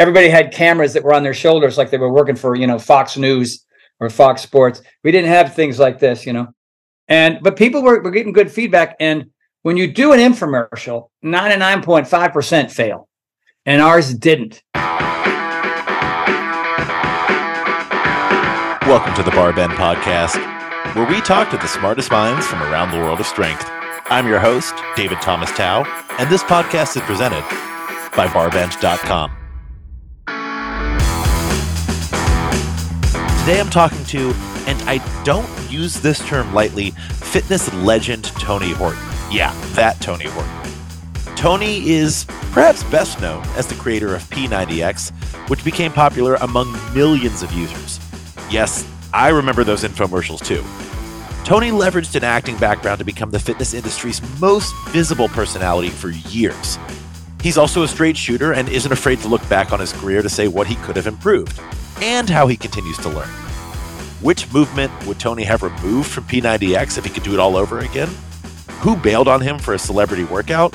everybody had cameras that were on their shoulders like they were working for, you know, Fox News or Fox Sports. We didn't have things like this, you know. And but people were getting good feedback. And when you do an infomercial, 99.5% fail. And ours didn't. Welcome to the BarBend Podcast, where we talk to the smartest minds from around the world of strength. I'm your host, David Thomas Tao, and this podcast is presented by BarBend.com. Today I'm talking to, and I don't use this term lightly, fitness legend Tony Horton. Yeah, that Tony Horton. Tony is perhaps best known as the creator of P90X, which became popular among millions of users. Yes, I remember those infomercials too. Tony leveraged an acting background to become the fitness industry's most visible personality for years. He's also a straight shooter and isn't afraid to look back on his career to say what he could have improved and how he continues to learn. Which movement would Tony have removed from P90X if he could do it all over again? Who bailed on him for a celebrity workout?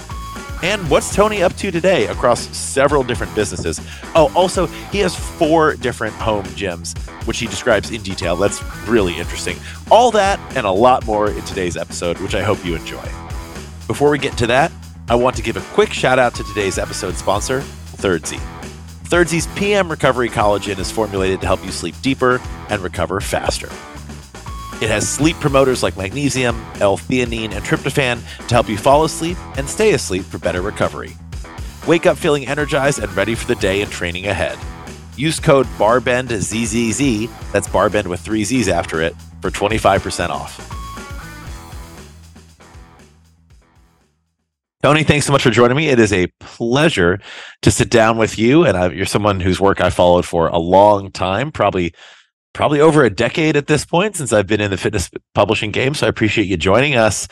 And what's Tony up to today across several different businesses? Oh, also, he has 4 different home gyms, which he describes in detail. That's really interesting. All that and a lot more in today's episode, which I hope you enjoy. Before we get to that, I want to give a quick shout out to today's episode sponsor, Thirdzy. Thirdzy's PM Recovery Collagen is formulated to help you sleep deeper and recover faster. It has sleep promoters like magnesium, L-theanine, and tryptophan to help you fall asleep and stay asleep for better recovery. Wake up feeling energized and ready for the day and training ahead. Use code BARBENDZZZ, that's BarBend with 3 Z's after it, for 25% off. Tony, thanks so much for joining me. It is a pleasure to sit down with you, and you're someone whose work I followed for a long time, probably over a decade at this point since I've been in the fitness publishing game. So I appreciate you joining us.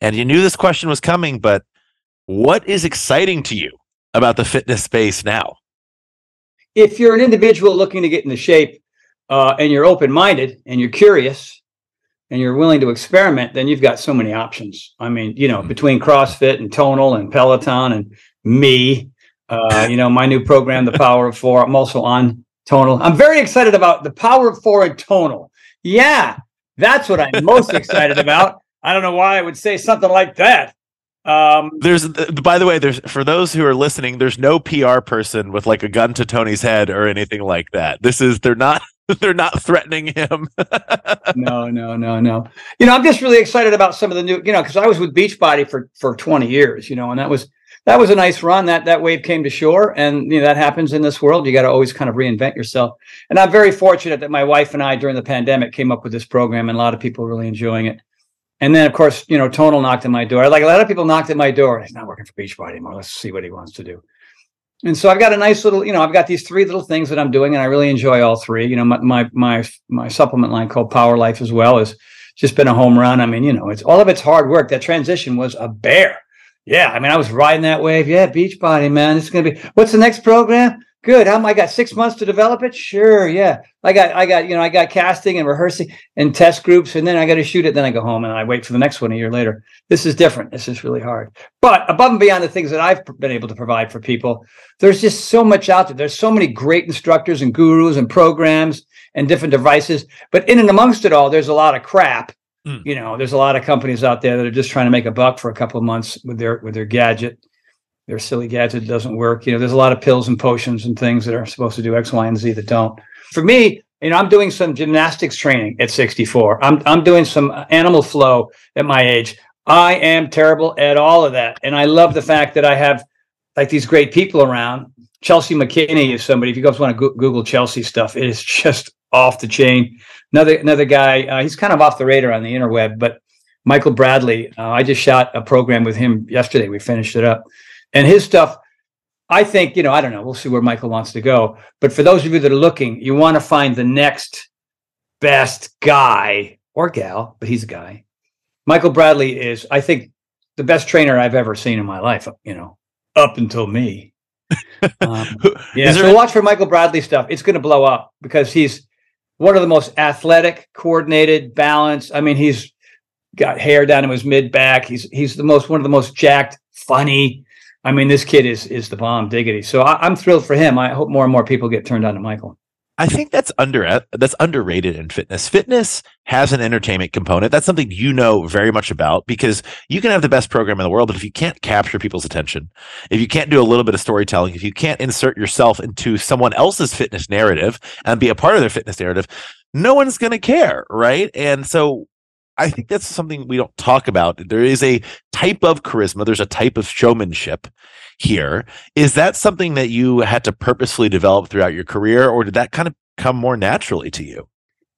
And you knew this question was coming, but what is exciting to you about the fitness space now? If you're an individual looking to get into shape and you're open-minded and you're curious and you're willing to experiment, then you've got so many options. I mean, you know, between CrossFit and Tonal and Peloton and me, you know, my new program, The Power of Four, I'm also on Tonal. I'm very excited about the Power of Four and Tonal. Yeah, that's what I'm most excited about. I don't know why I would say something like that. By the way, for those who are listening, there's no PR person with like a gun to Tony's head or anything like that. They're not threatening him. No. You know, I'm just really excited about some of the new, you know, because I was with Beachbody for 20 years, you know, and that was a nice run. That wave came to shore, and you know that happens in this world. You got to always kind of reinvent yourself. And I'm very fortunate that my wife and I, during the pandemic, came up with this program, and a lot of people are really enjoying it. And then, of course, you know, Tonal knocked at my door. Like a lot of people knocked at my door. He's not working for Beachbody anymore. Let's see what he wants to do. And so I've got a nice little, you know, I've got these 3 little things that I'm doing, and I really enjoy all 3. You know, my supplement line called Power Life as well has just been a home run. I mean, you know, it's all of it's hard work. That transition was a bear. Yeah, I mean, I was riding that wave. Yeah, Beachbody, man. It's gonna be. What's the next program? Good. I got 6 months to develop it. Sure. Yeah, I got casting and rehearsing and test groups, and then I got to shoot it. Then I go home and I wait for the next one a year later. This is different. This is really hard. But above and beyond the things that I've been able to provide for people, there's just so much out there. There's so many great instructors and gurus and programs and different devices. But in and amongst it all, there's a lot of crap. You know, there's a lot of companies out there that are just trying to make a buck for a couple of months with their gadget. Their silly gadget doesn't work. You know, there's a lot of pills and potions and things that are supposed to do X, Y, and Z that don't. For me, you know, I'm doing some gymnastics training at 64. I'm doing some animal flow at my age. I am terrible at all of that. And I love the fact that I have like these great people around. Chelsea McKinney is somebody. If you guys want to Google Chelsea stuff, it is just off the chain. Another guy, he's kind of off the radar on the interweb, but Michael Bradley, I just shot a program with him yesterday. We finished it up. And his stuff, I think, you know, I don't know. We'll see where Michael wants to go. But for those of you that are looking, you want to find the next best guy or gal, but he's a guy. Michael Bradley is, I think, the best trainer I've ever seen in my life, you know, up until me. Yeah, so watch for Michael Bradley stuff. It's going to blow up because he's one of the most athletic, coordinated, balanced. I mean, he's got hair down to his mid back. He's one of the most jacked, funny. I mean, this kid is the bomb diggity. So I'm thrilled for him. I hope more and more people get turned on to Michael. I think that's underrated in fitness. Fitness has an entertainment component. That's something you know very much about, because you can have the best program in the world, but if you can't capture people's attention, if you can't do a little bit of storytelling, if you can't insert yourself into someone else's fitness narrative and be a part of their fitness narrative, no one's going to care, right? And so I think that's something we don't talk about. There is a type of charisma. There's a type of showmanship here. Is that something that you had to purposefully develop throughout your career, or did that kind of come more naturally to you?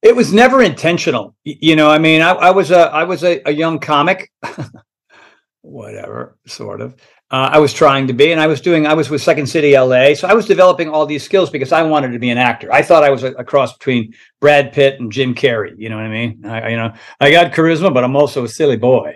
It was never intentional. You know, I mean, I was a young comic, whatever, sort of. I was trying to be, and I was with Second City, LA. So I was developing all these skills because I wanted to be an actor. I thought I was a cross between Brad Pitt and Jim Carrey. You know what I mean? I got charisma, but I'm also a silly boy.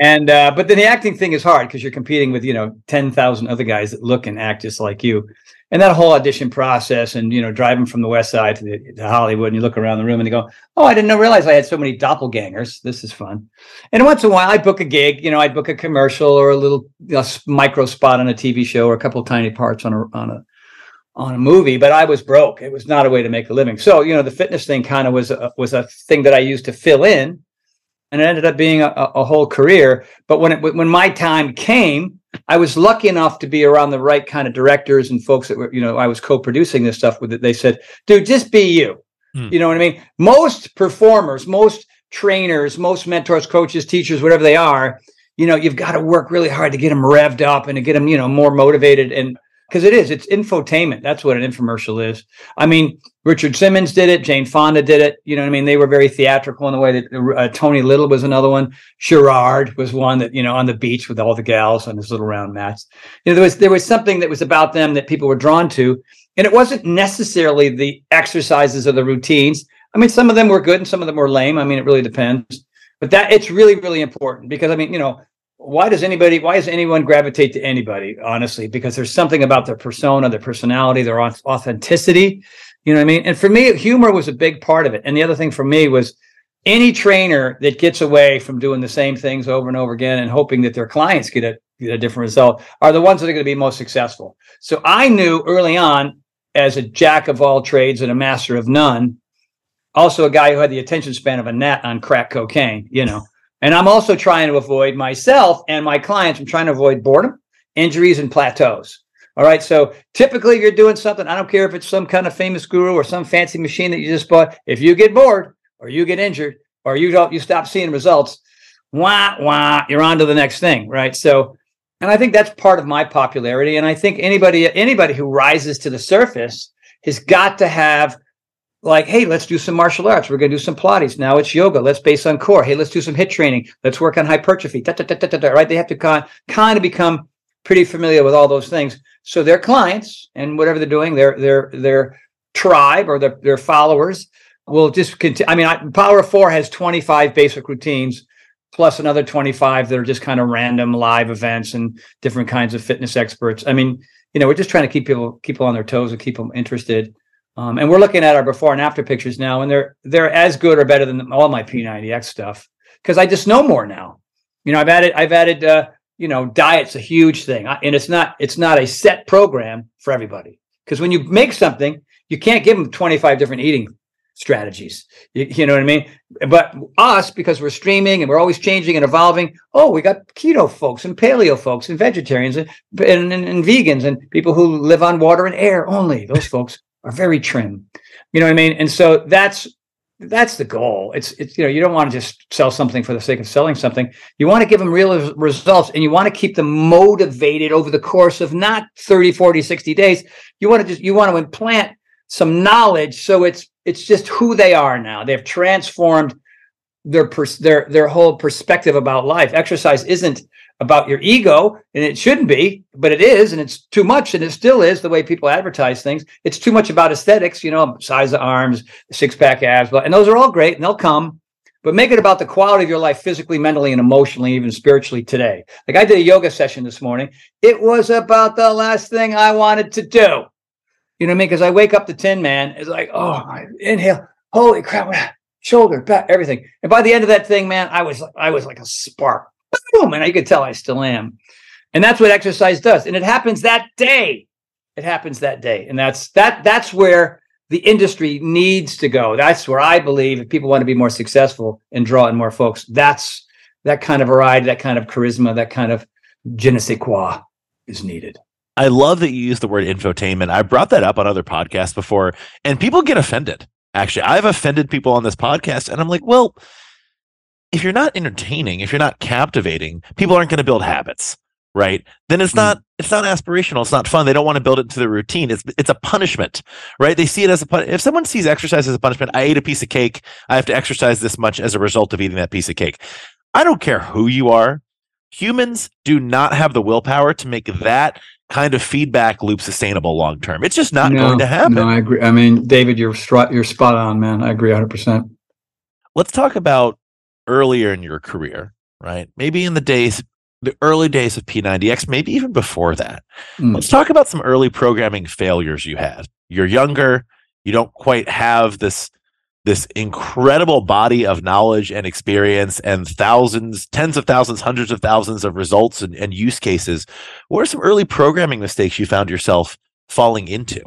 And, but then the acting thing is hard because you're competing with, 10,000 other guys that look and act just like you. And that whole audition process and, driving from the West Side to Hollywood, and you look around the room and you go, oh, I didn't realize I had so many doppelgangers. This is fun. And once in a while, I'd book a gig, I'd book a commercial or a little micro spot on a TV show or a couple of tiny parts on a movie, but I was broke. It was not a way to make a living. So, the fitness thing kind of was a thing that I used to fill in, and it ended up being a whole career. But when my time came, I was lucky enough to be around the right kind of directors and folks that were, I was co-producing this stuff with it. They said, dude, just be you. Mm. You know what I mean? Most performers, most trainers, most mentors, coaches, teachers, whatever they are, you've got to work really hard to get them revved up and to get them, more motivated. And because it's infotainment. That's what an infomercial is. I mean, Richard Simmons did it. Jane Fonda did it. You know what I mean? They were very theatrical in the way that Tony Little was another one. Sherrard was one that, on the beach with all the gals on his little round mats. There was something that was about them that people were drawn to. And it wasn't necessarily the exercises or the routines. I mean, some of them were good and some of them were lame. I mean, it really depends. But that it's really, really important because, I mean, why does anyone gravitate to anybody, honestly? Because there's something about their persona, their personality, their authenticity. You know what I mean? And for me, humor was a big part of it. And the other thing for me was any trainer that gets away from doing the same things over and over again and hoping that their clients get a different result are the ones that are going to be most successful. So I knew early on, as a jack of all trades and a master of none, also a guy who had the attention span of a gnat on crack cocaine, And I'm also trying to avoid myself and my clients. I'm trying to avoid boredom, injuries, and plateaus. All right. So typically you're doing something. I don't care if it's some kind of famous guru or some fancy machine that you just bought. If you get bored or you get injured or you stop seeing results, you're on to the next thing. Right. So, and I think that's part of my popularity. And I think anybody who rises to the surface has got to have, like, hey, let's do some martial arts. We're going to do some Pilates. Now it's yoga. Let's base on core. Hey, let's do some HIIT training. Let's work on hypertrophy. Da, da, da, da, da, da, right? They have to kind of become pretty familiar with all those things. So their clients and whatever they're doing, their tribe or their followers will just continue. I mean, Power 4 has 25 basic routines plus another 25 that are just kind of random live events and different kinds of fitness experts. I mean, we're just trying to keep people on their toes and keep them interested. And we're looking at our before and after pictures now, and they're as good or better than all my P90X stuff because I just know more now. I've added diet's a huge thing, and it's not a set program for everybody because when you make something, you can't give them 25 different eating strategies. You know what I mean? But us, because we're streaming and we're always changing and evolving. Oh, we got keto folks and paleo folks and vegetarians and vegans and people who live on water and air only. Those folks are very trim, you know what I mean? And so that's the goal. It's you don't want to just sell something for the sake of selling something. You want to give them real results, and you want to keep them motivated over the course of not 30, 40, 60 days. You want to implant some knowledge. So it's just who they are now. They've transformed their whole perspective about life. Exercise isn't about your ego, and it shouldn't be, but it is, and it's too much, and it still is the way people advertise things. It's too much about aesthetics, size of arms, six-pack abs, and those are all great, and they'll come, but make it about the quality of your life physically, mentally, and emotionally, even spiritually today. Like I did a yoga session this morning. It was about the last thing I wanted to do. You know what I mean? Because I wake up the Tin Man, it's like, oh, I inhale, holy crap, shoulder, back, everything. And by the end of that thing, man, I was like a spark. Boom, and I could tell I still am. And that's what exercise does. And it happens that day. It happens that day. And that's where the industry needs to go. That's where I believe if people want to be more successful and draw in more folks, that's that kind of variety, that kind of charisma, that kind of je ne sais quoi is needed. I love that you use the word infotainment. I brought that up on other podcasts before, and people get offended. Actually, I've offended people on this podcast, and I'm like, well, if you're not entertaining, if you're not captivating, people aren't going to build habits, right? Then it's not aspirational. It's not fun. They don't want to build it into the routine. It's a punishment, right? They see it as a punishment. If someone sees exercise as a punishment, I ate a piece of cake. I have to exercise this much as a result of eating that piece of cake. I don't care who you are. Humans do not have the willpower to make that kind of feedback loop sustainable long term. It's just not going to happen. No, I agree. I mean, David, you're spot on, man. I agree 100%. Let's talk about earlier in your career, right? Maybe in the early days of P90X, maybe even before that. Let's talk about some early programming failures you had. You're younger. You don't quite have this incredible body of knowledge and experience and thousands, tens of thousands, hundreds of thousands of results and use cases. What are some early programming mistakes you found yourself falling into?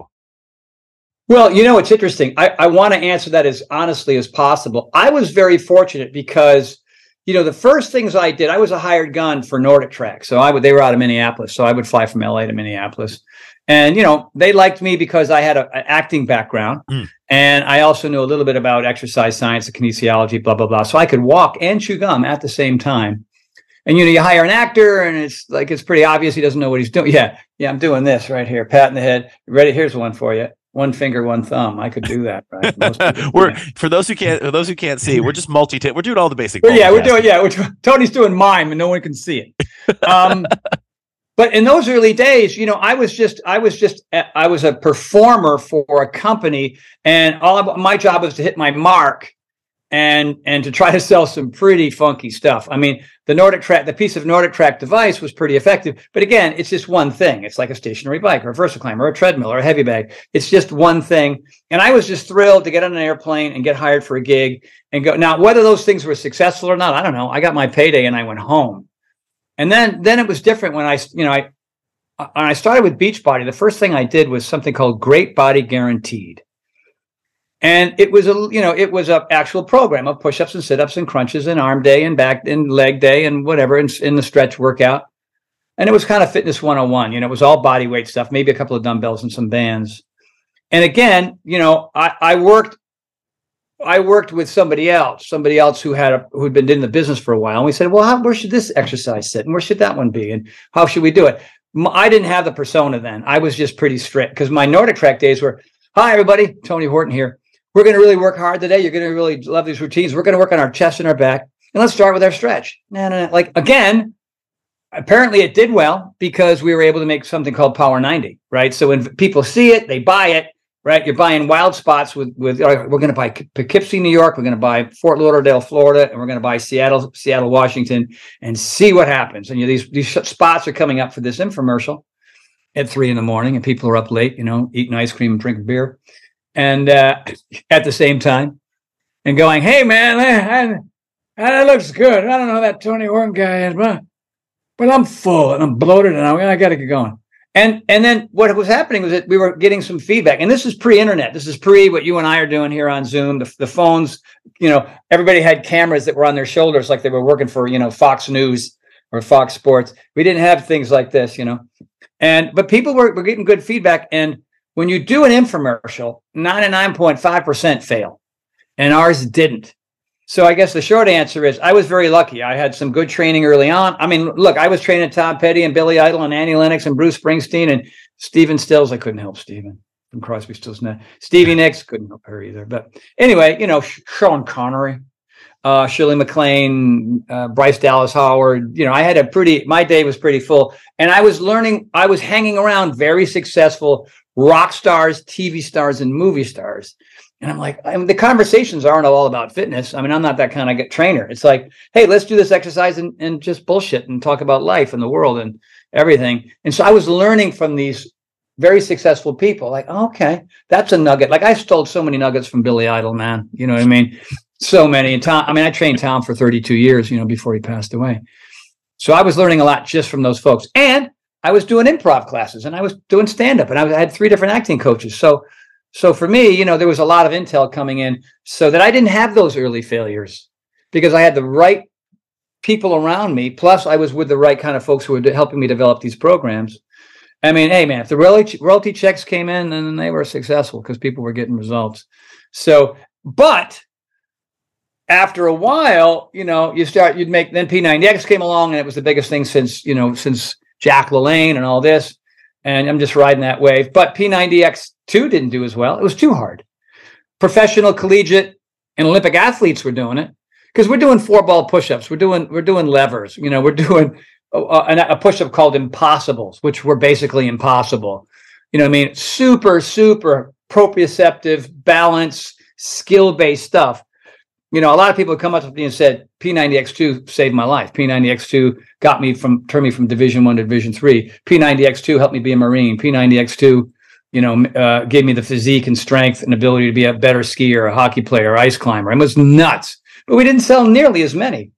Well, you know, it's interesting. I want to answer that as honestly as possible. I was very fortunate because, you know, the first things I did, I was a hired gun for Nordic Track. So they were out of Minneapolis. So I would fly from LA to Minneapolis. And, you know, they liked me because I had an acting background. And I also knew a little bit about exercise science, kinesiology, blah, blah, blah. So I could walk and chew gum at the same time. And, you know, you hire an actor and it's like, it's pretty obvious he doesn't know what he's doing. Yeah, I'm doing this right here. Pat in the head. Ready? Here's one for you. One finger, one thumb. I could do that, right? For those who can't see, we're just multitasking. We're doing all the basic. Tony's doing mime and no one can see it. But in those early days, you know, I was a performer for a company, and my job was to hit my mark and to try to sell some pretty funky stuff. I mean, the piece of Nordic Track device was pretty effective, but again, it's just one thing. It's like a stationary bike or a VersaClimb or a treadmill or a heavy bag. It's just one thing. And I was just thrilled to get on an airplane and get hired for a gig and go. Now, whether those things were successful or not, I don't know. I got my payday and I went home. And then it was different when I started with Beachbody. The first thing I did was something called Great Body Guaranteed. And it was a actual program of push-ups and sit-ups and crunches and arm day and back and leg day and whatever in the stretch workout. And it was kind of fitness 101. You know, it was all body weight stuff, maybe a couple of dumbbells and some bands. And again, you know, I worked with somebody else who'd been in the business for a while. And we said, well, where should this exercise sit? And where should that one be? And how should we do it? I didn't have the persona then. I was just pretty strict because my Nordic Track days were, hi, everybody, Tony Horton here. We're going to really work hard today. You're going to really love these routines. We're going to work on our chest and our back. And let's start with our stretch. No. Like, again, apparently it did well because we were able to make something called Power 90, right? So when people see it, they buy it. Right, you're buying wild spots we're going to buy Poughkeepsie, New York. We're going to buy Fort Lauderdale, Florida, and we're going to buy Seattle, Washington, and see what happens. And you know, these spots are coming up for this infomercial at 3 a.m, and people are up late, you know, eating ice cream and drinking beer, and at the same time, and going, "Hey, man, that looks good. I don't know who that Tony Horton guy is, but I'm full and I'm bloated, and I got to get going." And then what was happening was that we were getting some feedback. And this is pre-internet. This is pre what you and I are doing here on Zoom. The phones, you know, everybody had cameras that were on their shoulders like they were working for, you know, Fox News or Fox Sports. We didn't have things like this, you know. But people were getting good feedback. And when you do an infomercial, 99.5% fail. And ours didn't. So I guess the short answer is I was very lucky. I had some good training early on. I mean, look, I was training Tom Petty and Billy Idol and Annie Lennox and Bruce Springsteen and Stephen Stills. I couldn't help Stephen from Crosby, Stills, Nash. Stevie Nicks, couldn't help her either. But anyway, you know, Sean Connery, Shirley MacLaine, Bryce Dallas Howard. You know, I had my day was pretty full. And I was learning. I was hanging around very successful rock stars, TV stars, and movie stars. And I'm like, the conversations aren't all about fitness. I mean, I'm not that kind of trainer. It's like, hey, let's do this exercise and just bullshit and talk about life and the world and everything. And so I was learning from these very successful people. Like, oh, okay, that's a nugget. Like I stole so many nuggets from Billy Idol, man. You know what I mean? So many. And Tom, I mean, I trained Tom for 32 years, you know, before he passed away. So I was learning a lot just from those folks. And I was doing improv classes and I was doing stand-up and I had 3 different acting coaches. So for me, you know, there was a lot of intel coming in so that I didn't have those early failures because I had the right people around me. Plus I was with the right kind of folks who were helping me develop these programs. I mean, hey man, if the royalty checks came in, then they were successful because people were getting results. So, but after a while, you know, then P90X came along and it was the biggest thing since Jack LaLanne and all this. And I'm just riding that wave. But P90X2 didn't do as well. It was too hard. Professional, collegiate, and Olympic athletes were doing it because we're doing 4-ball push-ups. We're doing levers. You know, we're doing a push-up called impossibles, which were basically impossible. You know what I mean? Super, super proprioceptive, balance, skill-based stuff. You know, a lot of people have come up to me and said, P90X2 saved my life. P90X2 turned me from Division 1 to Division 3. P90X2 helped me be a Marine. P90X2, you know, gave me the physique and strength and ability to be a better skier, a hockey player, or ice climber. It was nuts. But we didn't sell nearly as many.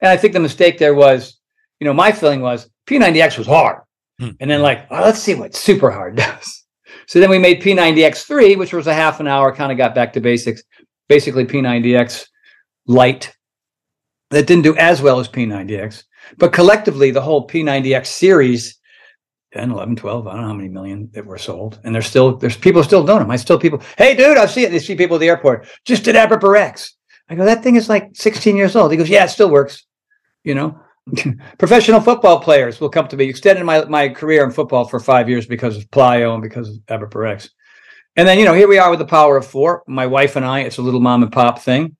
And I think the mistake there was, you know, my feeling was P90X was hard. And then like, oh, let's see what super hard does. So then we made P90X3, which was a half an hour, kind of got back to basics. Basically P90X light that didn't do as well as P90X, but collectively the whole P90X series, 10, 11, 12, I don't know how many million that were sold. And there's people still doing them. Hey dude, I've seen it. They see people at the airport, just did Ab Ripper X. I go, that thing is like 16 years old. He goes, yeah, it still works. You know, professional football players will come to me, extended my career in football for 5 years because of Plyo and because of Ab Ripper X. And then, you know, here we are with the Power of Four. My wife and I, it's a little mom and pop thing.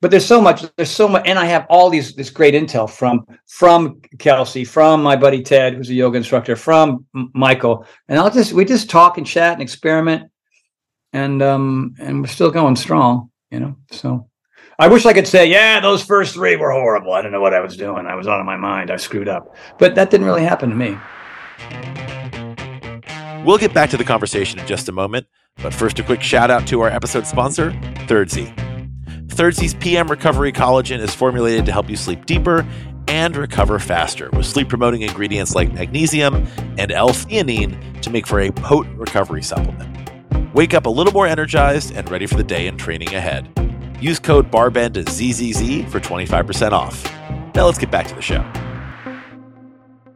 But there's so much. And I have all this great intel from Kelsey, from my buddy Ted, who's a yoga instructor, from Michael. And we just talk and chat and experiment. And we're still going strong, you know. So I wish I could say, yeah, those first 3 were horrible. I don't know what I was doing. I was out of my mind. I screwed up. But that didn't really happen to me. We'll get back to the conversation in just a moment. But first, a quick shout out to our episode sponsor, Thirdzy. Thirdzy's PM Recovery Collagen is formulated to help you sleep deeper and recover faster with sleep-promoting ingredients like magnesium and L-theanine to make for a potent recovery supplement. Wake up a little more energized and ready for the day and training ahead. Use code BARBEND for 25% off. Now let's get back to the show.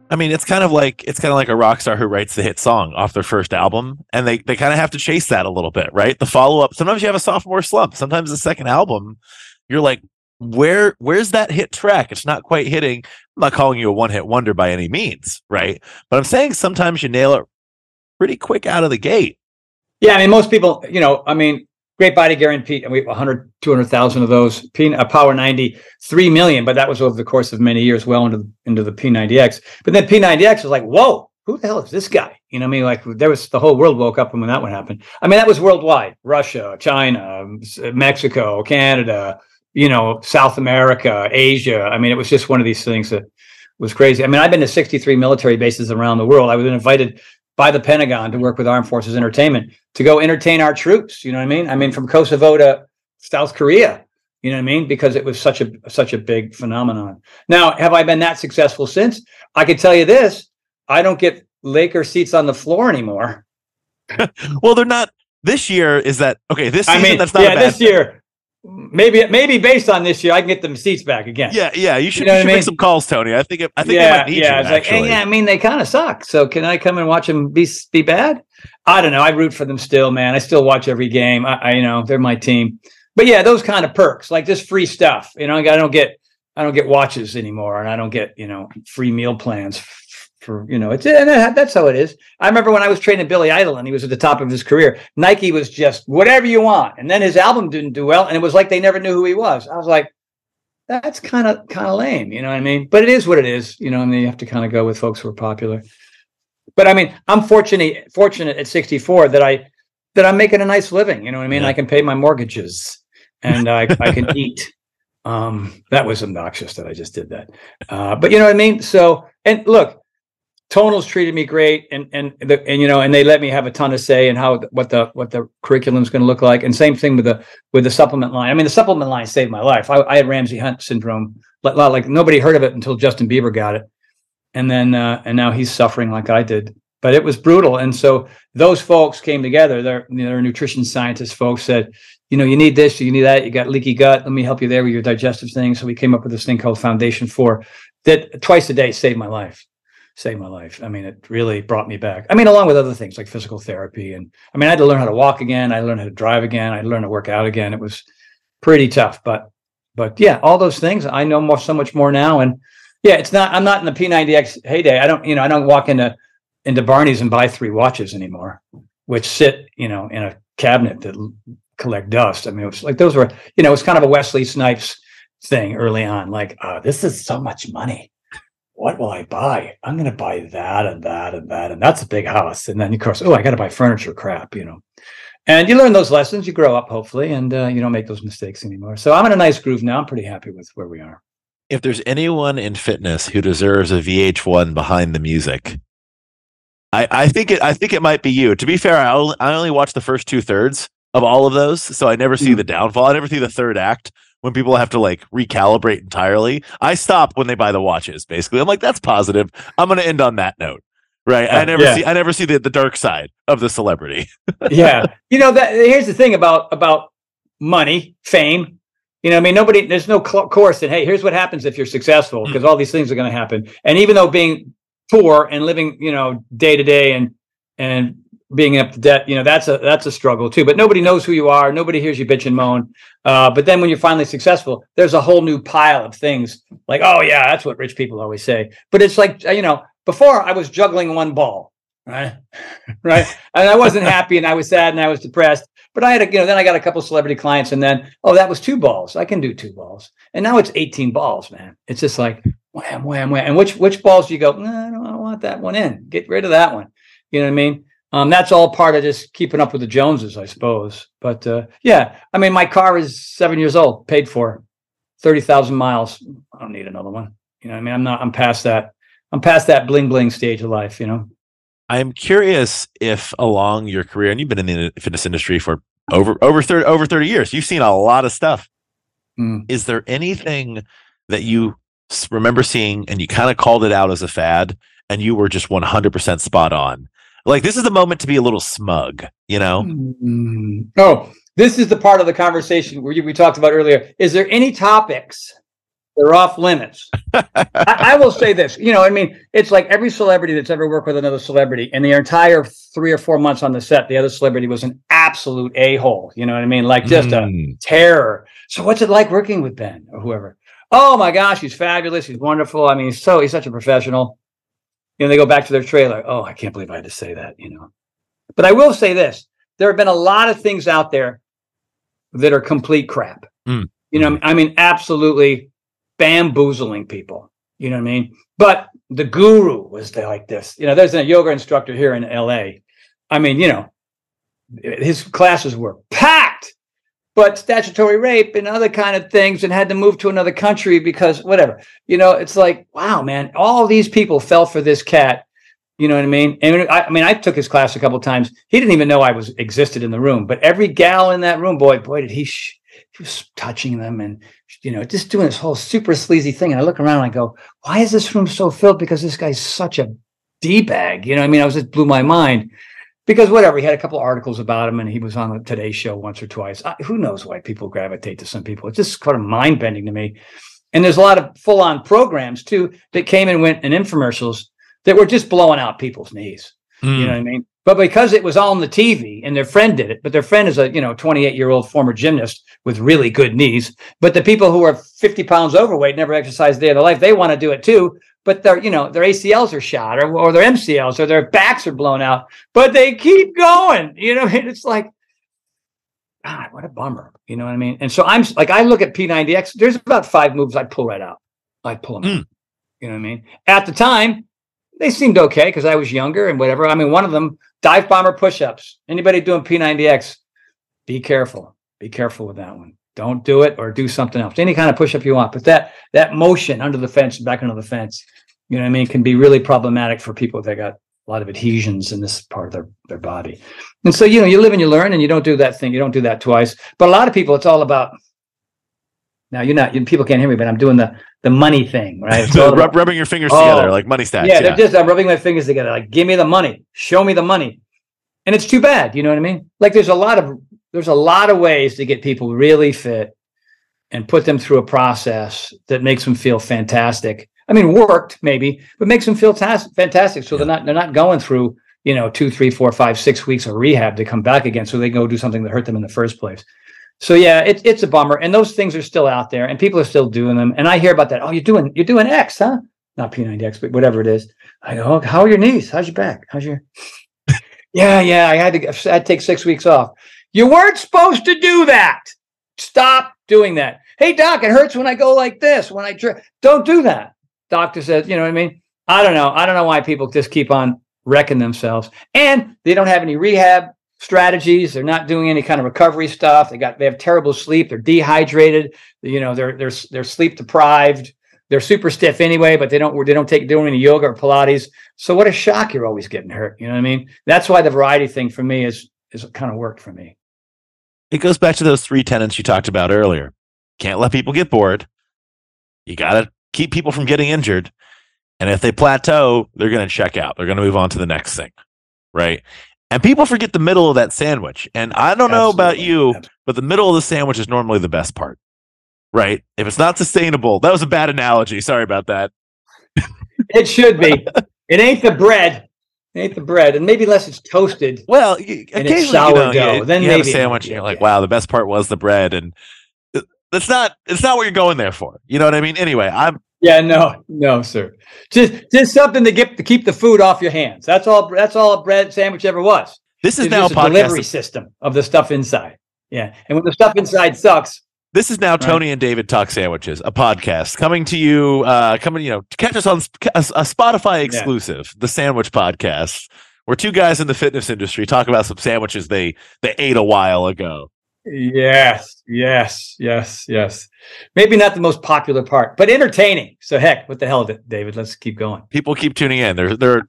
I mean, it's kind of like a rock star who writes the hit song off their first album, and they kind of have to chase that a little bit, right? The follow-up. Sometimes you have a sophomore slump. Sometimes the second album, you're like, where's that hit track? It's not quite hitting. I'm not calling you a one-hit wonder by any means, right? But I'm saying sometimes you nail it pretty quick out of the gate. Yeah, I mean, most people, you know, I mean, Great Body Guaranteed, and we have 100, 200,000 of those. Power 90, 3 million, but that was over the course of many years, well into the P90X. But then P90X was like, whoa, who the hell is this guy? You know what I mean? Like, there was the whole world woke up when that one happened. I mean, that was worldwide. Russia, China, Mexico, Canada, you know, South America, Asia. I mean, it was just one of these things that was crazy. I mean, I've been to 63 military bases around the world. I was invited by the Pentagon to work with Armed Forces Entertainment to go entertain our troops. You know what I mean? I mean, from Kosovo to South Korea, you know what I mean? Because it was such a big phenomenon. Now, have I been that successful since? I can tell you this, I don't get Laker seats on the floor anymore. Well, they're not this year. Is that okay? This season, I mean, that's not, yeah, a bad this year. Maybe based on this year, I can get them seats back again. Yeah, you should make some calls, Tony. I think they might need you. It's actually. Like, hey, yeah, I mean, they kind of suck. So can I come and watch them be bad? I don't know. I root for them still, man. I still watch every game. I you know, they're my team. But yeah, those kind of perks, like this free stuff. You know, I don't get watches anymore, and I don't get, you know, free meal plans for, you know, it's, and that's how it is. I remember when I was training Billy Idol and he was at the top of his career, Nike was just whatever you want. And then his album didn't do well. And it was like, they never knew who he was. I was like, that's kind of lame. You know what I mean? But it is what it is, you know, and then you have to kind of go with folks who are popular. But I mean, I'm fortunate at 64 that I'm making a nice living. You know what I mean? Yeah. I can pay my mortgages and I can eat. That was obnoxious that I just did that. But you know what I mean? So, and look, Tonal's treated me great, and you know, and they let me have a ton of say in what the curriculum's going to look like. And same thing with the supplement line. I mean, the supplement line saved my life. I had Ramsey Hunt syndrome Like nobody heard of it until Justin Bieber got it. And then and now he's suffering like I did. But it was brutal. And so those folks came together. They're nutrition scientists folks said, you know, you need this, you need that. You got leaky gut. Let me help you there with your digestive thing. So we came up with this thing called Foundation Four that twice a day saved my life. I mean, it really brought me back. I mean, along with other things like physical therapy. And I mean, I had to learn how to walk again. I learned how to drive again. I learned to work out again. It was pretty tough. But yeah, all those things I know more, so much more now. And yeah, it's not, I'm not in the P90X heyday. I don't walk into Barney's and buy three watches anymore, which sit, in a cabinet that collect dust. I mean, it was like, those were, it's kind of a Wesley Snipes thing early on. Like, this is so much money. What will I buy? I'm going to buy that and that and that. And that's a big house. And then of course, I got to buy furniture crap, and you learn those lessons, you grow up hopefully, and you don't make those mistakes anymore. So I'm in a nice groove now. I'm pretty happy with where we are. If there's anyone in fitness who deserves a VH1 behind the music, I think it might be you. To be fair, I only watch the first 2/3 of all of those, so I never see the downfall. I never see the third act when people have to like recalibrate entirely. I stop when they buy the watches. Basically, I'm like, that's positive. I'm going to end on that note, right? I never see the dark side of the celebrity. Here's the thing about money, fame. There's no course that hey, here's what happens if you're successful, because all these things are going to happen. And even though being poor and living, day to day and being up to debt, that's a struggle too, but nobody knows who you are. Nobody hears you bitch and moan. But then when you're finally successful, there's a whole new pile of things like, oh yeah, that's what rich people always say. But it's like, before I was juggling one ball, right? Right. And I wasn't happy and I was sad and I was depressed, but I had then I got a couple of celebrity clients and then, oh, that was 2 balls. I can do 2 balls. And now it's 18 balls, man. It's just like, wham, wham, wham. And which balls do you go, nah, I don't want that one in. Get rid of that one. You know what I mean? That's all part of just keeping up with the Joneses, I suppose. But my car is 7 years old, paid for, 30,000 miles. I don't need another one. You know what I mean? I'm past that bling bling stage of life, I'm curious if along your career, and you've been in the fitness industry for over 30 years, you've seen a lot of stuff. Is there anything that you remember seeing and you kind of called it out as a fad and you were just 100% spot on? Like, this is the moment to be a little smug, Oh, this is the part of the conversation where we talked about earlier. Is there any topics that are off limits? I will say this, it's like every celebrity that's ever worked with another celebrity and the entire 3 or 4 months on the set, the other celebrity was an absolute a-hole. Like just a terror. So what's it like working with Ben or whoever? Oh my gosh, he's fabulous. He's wonderful. I mean, he's such a professional. They go back to their trailer. Oh, I can't believe I had to say that, But I will say this. There have been a lot of things out there that are complete crap. Absolutely bamboozling people. You know what I mean? But the guru was there like this. There's a yoga instructor here in LA. His classes were packed. But statutory rape and other kind of things, and had to move to another country because whatever, it's like, wow, man, all these people fell for this cat. You know what I mean? And I took his class a couple of times. He didn't even know I existed in the room, but every gal in that room, boy, did he was touching them and, just doing this whole super sleazy thing. And I look around and I go, why is this room so filled? Because this guy's such a D-bag. I just blew my mind. Because whatever, he had a couple articles about him and he was on the Today Show once or twice. Who knows why people gravitate to some people? It's just kind of mind-bending to me. And there's a lot of full-on programs, too, that came and went in infomercials that were just blowing out people's knees. You know what I mean? But because it was on the TV and their friend did it, but their friend is a 28-year-old former gymnast with really good knees, but the people who are 50 pounds overweight, never exercised a day of their life, they want to do it, too. But their, their ACLs are shot or their MCLs or their backs are blown out, but they keep going, and it's like, God, what a bummer. You know what I mean? And so I'm like, I look at P90X, there's about 5 moves I pull right out. I pull them out. You know what I mean? At the time, they seemed okay because I was younger and whatever. I mean, one of them, dive bomber push-ups. Anybody doing P90X, be careful. Be careful with that one. Don't do it or do something else. Any kind of push-up you want. But that motion under the fence, back under the fence, can be really problematic for people that got a lot of adhesions in this part of their body. And so, you live and you learn and you don't do that thing. You don't do that twice. But a lot of people, it's all about Now you're not, people can't hear me, but I'm doing the money thing, right? So rubbing your fingers together, like money stacks. Yeah, they're just rubbing my fingers together, like, give me the money, show me the money. And it's too bad, you know what I mean? Like there's a lot of ways to get people really fit and put them through a process that makes them feel fantastic. I mean, worked maybe, but makes them feel fantastic. So they're not going through, 2, 3, 4, 5, 6 weeks of rehab to come back again. So they go do something that hurt them in the first place. So yeah, it's a bummer. And those things are still out there and people are still doing them. And I hear about that. Oh, you're doing X, huh? Not P90X, but whatever it is. I go, oh, how are your knees? How's your back? How's your, I had to, I'd take 6 weeks off. You weren't supposed to do that. Stop doing that. Hey doc, it hurts when I go like this, when I don't do that. Doctor says, you know what I mean? I don't know why people just keep on wrecking themselves, and they don't have any rehab strategies. They're not doing any kind of recovery stuff. They have terrible sleep. They're dehydrated. They're sleep deprived. They're super stiff anyway, but they don't do any yoga or Pilates. So what a shock. You're always getting hurt. You know what I mean? That's why the variety thing for me is kind of worked for me. It goes back to those three tenets you talked about earlier. Can't let people get bored. You got to keep people from getting injured. And if they plateau, they're going to check out. They're going to move on to the next thing. Right. And people forget the middle of that sandwich. And I don't know about you, but the middle of the sandwich is normally the best part. Right. If it's not sustainable, that was a bad analogy. Sorry about that. It should be. It ain't the bread. It ain't the bread. And maybe unless it's toasted. Well, occasionally it's sourdough. Then you maybe have a sandwich and you're like, wow, the best part was the bread. And it's not what you're going there for. You know what I mean? Anyway, no, sir. Just something to keep the food off your hands. That's all a bread sandwich ever was. This is now a delivery system of the stuff inside. Yeah. And when the stuff inside sucks. This is now Tony and David Talk Sandwiches, a podcast coming to you, catch us on a Spotify exclusive, the Sandwich Podcast, where two guys in the fitness industry talk about some sandwiches they ate a while ago. Yes. Maybe not the most popular part, but entertaining. So heck, what the hell, David? Let's keep going. People keep tuning in. There are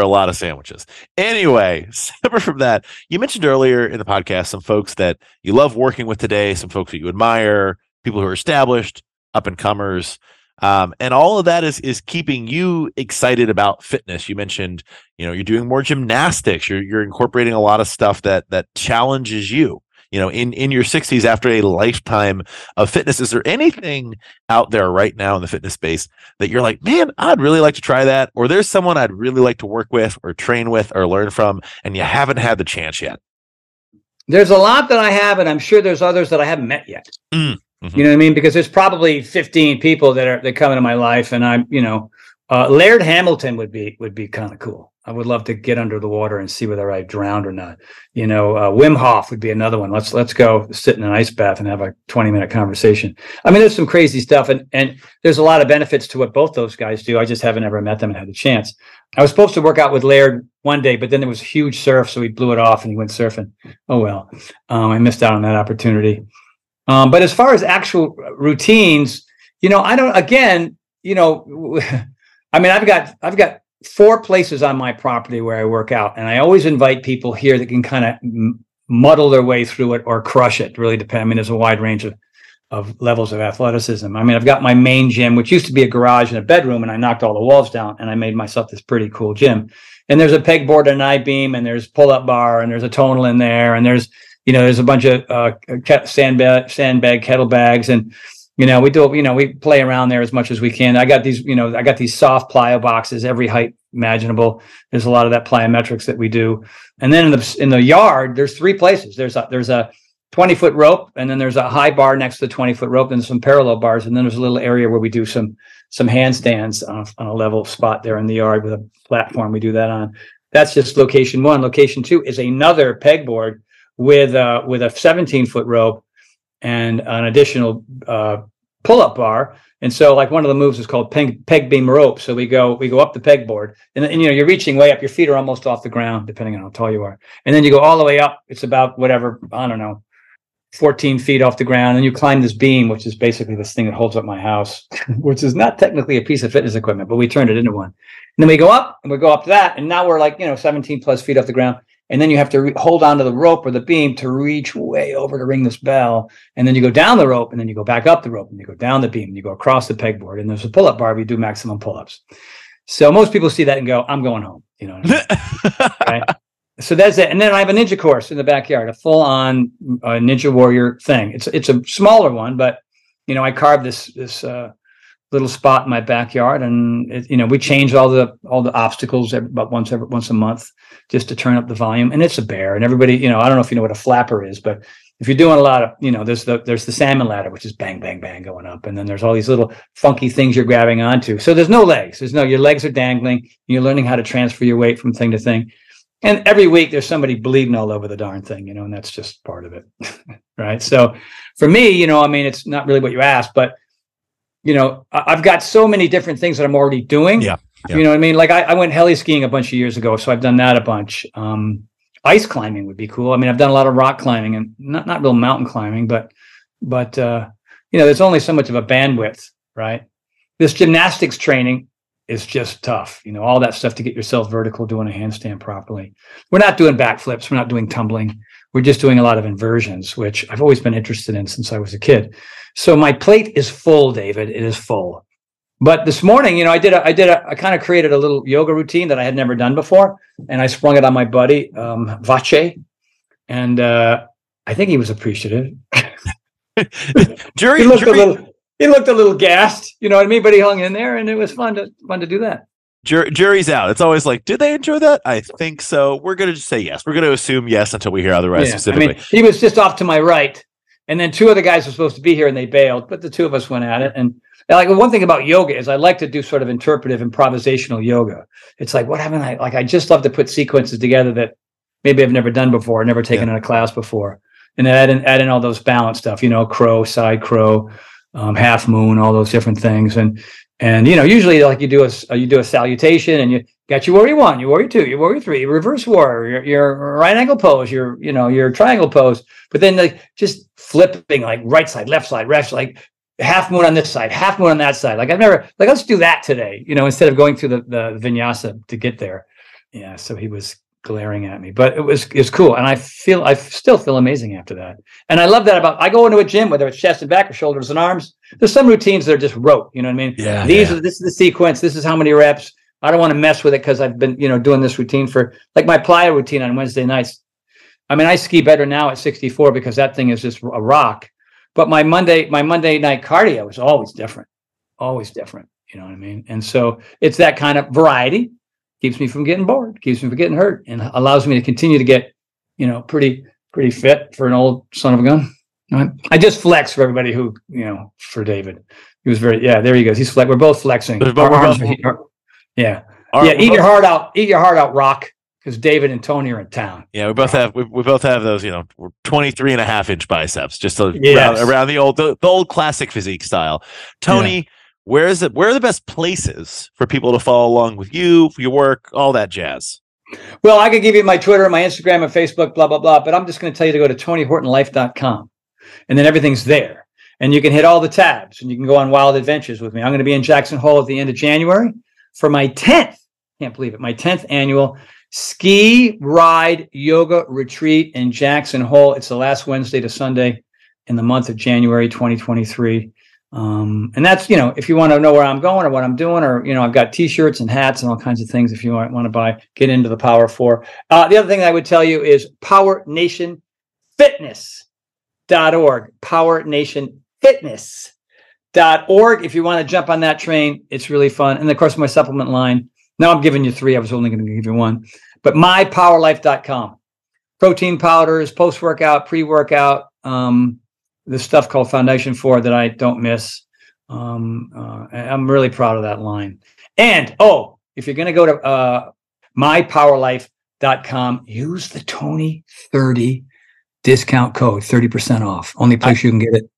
a lot of sandwiches. Anyway, separate from that, you mentioned earlier in the podcast some folks that you love working with today, some folks that you admire, people who are established, up and comers, and all of that is keeping you excited about fitness. You mentioned, you're doing more gymnastics. You're incorporating a lot of stuff that challenges you. In your 60s, after a lifetime of fitness, is there anything out there right now in the fitness space that you're like, man, I'd really like to try that, or there's someone I'd really like to work with or train with or learn from, and you haven't had the chance yet? There's a lot that I have, and I'm sure there's others that I haven't met yet. Mm-hmm. You know what I mean? Because there's probably 15 people that come into my life, and I'm, Laird Hamilton would be kind of cool. I would love to get under the water and see whether I drowned or not. Wim Hof would be another one. Let's go sit in an ice bath and have a 20-minute conversation. I mean, there's some crazy stuff, and there's a lot of benefits to what both those guys do. I just haven't ever met them and had the chance. I was supposed to work out with Laird one day, but then there was a huge surf, so he blew it off and he went surfing. Oh, well, I missed out on that opportunity. But as far as actual routines, I've got 4 places on my property where I work out, and I always invite people here that can kind of muddle their way through it or crush it. Really depends. I mean, there's a wide range of levels of athleticism. I mean, I've got my main gym, which used to be a garage and a bedroom, and I knocked all the walls down and I made myself this pretty cool gym. And there's a pegboard and an I-beam, and there's pull-up bar, and there's a tonal in there, and there's there's a bunch of sandbag kettle bags, and we do, we play around there as much as we can. I got these soft plyo boxes, every height imaginable. There's a lot of that plyometrics that we do. And then in the yard, there's 3 places. There's a 20-foot rope, and then there's a high bar next to the 20-foot rope, and some parallel bars. And then there's a little area where we do some handstands on a level spot there in the yard with a platform. We do that on. That's just location 1. Location 2 is another pegboard with a 17-foot rope and an additional pull-up bar. And so, like, one of the moves is called peg beam rope. So we go up the pegboard, and you're reaching way up. Your feet are almost off the ground, depending on how tall you are. And then you go all the way up. It's about 14 feet off the ground. And you climb this beam, which is basically this thing that holds up my house, which is not technically a piece of fitness equipment, but we turned it into one. And then we go up to that. And now we're 17 plus feet off the ground. And then you have to hold onto the rope or the beam to reach way over to ring this bell. And then you go down the rope, and then you go back up the rope, and you go down the beam, and you go across the pegboard. And there's a pull-up bar where you do maximum pull-ups. So most people see that and go, I'm going home. You know what I mean? Right? So that's it. And then I have a ninja course in the backyard, a full-on ninja warrior thing. It's a smaller one, but, you know, I carved this little spot in my backyard, and it, you know, we change all the obstacles about once a month just to turn up the volume. And it's a bear, and everybody, you know, I don't know if you know what a flapper is, but if you're doing a lot of, you know, there's the salmon ladder, which is bang, bang, bang going up. And then there's all these little funky things you're grabbing onto. So there's no legs. Your legs are dangling. You're learning how to transfer your weight from thing to thing. And every week there's somebody bleeding all over the darn thing, you know, and that's just part of it. Right. So for me, you know, I mean, it's not really what you asked, but, you know, I've got so many different things that I'm already doing. Yeah. You know what I mean? Like I went heli skiing a bunch of years ago, so I've done that a bunch. Ice climbing would be cool. I mean, I've done a lot of rock climbing and not real mountain climbing, but you know, there's only so much of a bandwidth, right? This gymnastics training is just tough. You know, all that stuff to get yourself vertical, doing a handstand properly. We're not doing backflips. We're not doing tumbling. We're just doing a lot of inversions, which I've always been interested in since I was a kid. So my plate is full, David. It is full. But this morning, you know, I kind of created a little yoga routine that I had never done before, and I sprung it on my buddy Vache, and I think he was appreciative. He looked a little gassed, you know what I mean? But he hung in there, and it was fun to do that. Jury's out. It's always like, did they enjoy that? I think so. We're going to just say yes. We're going to assume yes until we hear otherwise. Yeah, specifically. I mean, he was just off to my right. And then two other guys were supposed to be here, and they bailed. But the two of us went at it. And like, one thing about yoga is I like to do sort of interpretive, improvisational yoga. It's like, what haven't I? Like, I just love to put sequences together that maybe I've never done before, never taken in a class before. And then add in all those balance stuff, you know, crow, side crow, half moon, all those different things. And you know, usually like you do a salutation, and you got your warrior one, your warrior two, your warrior three, your reverse warrior, your right angle pose, your triangle pose. But then like just flipping, like right side, left side, like half moon on this side, half moon on that side. Like I've never, like, let's do that today, you know, instead of going through the vinyasa to get there. Yeah. So he was glaring at me, but it's cool. And I still feel amazing after that. And I love that about, I go into a gym, whether it's chest and back or shoulders and arms, there's some routines that are just rote, you know what I mean? Yeah. This is the sequence. This is how many reps. I don't want to mess with it because I've been, you know, doing this routine for, like, my plyo routine on Wednesday nights. I mean, I ski better now at 64 because that thing is just a rock, but my Monday night cardio is always different. You know what I mean? And so it's that kind of variety. Keeps me from getting bored, keeps me from getting hurt, and allows me to continue to get, you know, pretty fit for an old son of a gun. I just flex for everybody who, you know, for David. He was very, yeah, there he goes. He's flex. We're both flexing. Yeah. Yeah. Eat your heart out, Rock. Because David and Tony are in town. Yeah, we both have those, you know, 23 and a half inch biceps, just around the old classic physique style. Tony. Yeah. Where are the best places for people to follow along with you, for your work, all that jazz? Well, I could give you my Twitter and my Instagram and Facebook, blah, blah, blah. But I'm just going to tell you to go to TonyHortonLife.com. And then everything's there. And you can hit all the tabs. And you can go on wild adventures with me. I'm going to be in Jackson Hole at the end of January for my 10th, can't believe it, my 10th annual ski ride yoga retreat in Jackson Hole. It's the last Wednesday to Sunday in the month of January 2023. And that's, you know, if you want to know where I'm going or what I'm doing, or, you know, I've got t-shirts and hats and all kinds of things. If you want to buy, get into the Power 4. The other thing I would tell you is Power Nation Fitness.org, Power Nation Fitness.org. If you want to jump on that train, it's really fun. And of course, my supplement line. Now I'm giving you three. I was only going to give you one, but mypowerlife.com, protein powders, post-workout, pre-workout, this stuff called Foundation Four that I don't miss. I'm really proud of that line. And, if you're going to go to mypowerlife.com, use the Tony30 discount code, 30% off. Only place you can get it.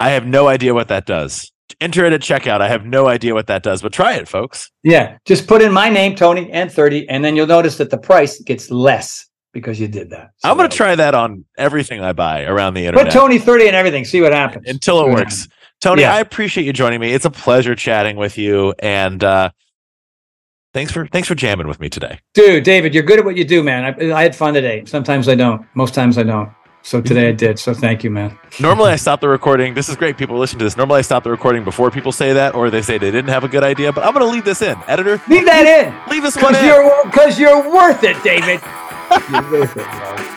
I have no idea what that does. Enter it at checkout. I have no idea what that does, but try it, folks. Yeah, just put in my name, Tony, and 30, and then you'll notice that the price gets less. Because you did that. So I'm going to try that on everything I buy around the internet. Put Tony30 and everything. See what happens. Until it works. Tony, I appreciate you joining me. It's a pleasure chatting with you. And Thanks for jamming with me today. Dude, David, you're good at what you do, man. I had fun today. Sometimes I don't. Most times I don't. So today I did. So thank you, man. Normally I stop the recording. This is great. People listen to this. Normally I stop the recording before people say that or they say they didn't have a good idea. But I'm going to leave this in. Editor. Leave that in. Leave this one in. Because you're worth it, David. You're worth it, bro.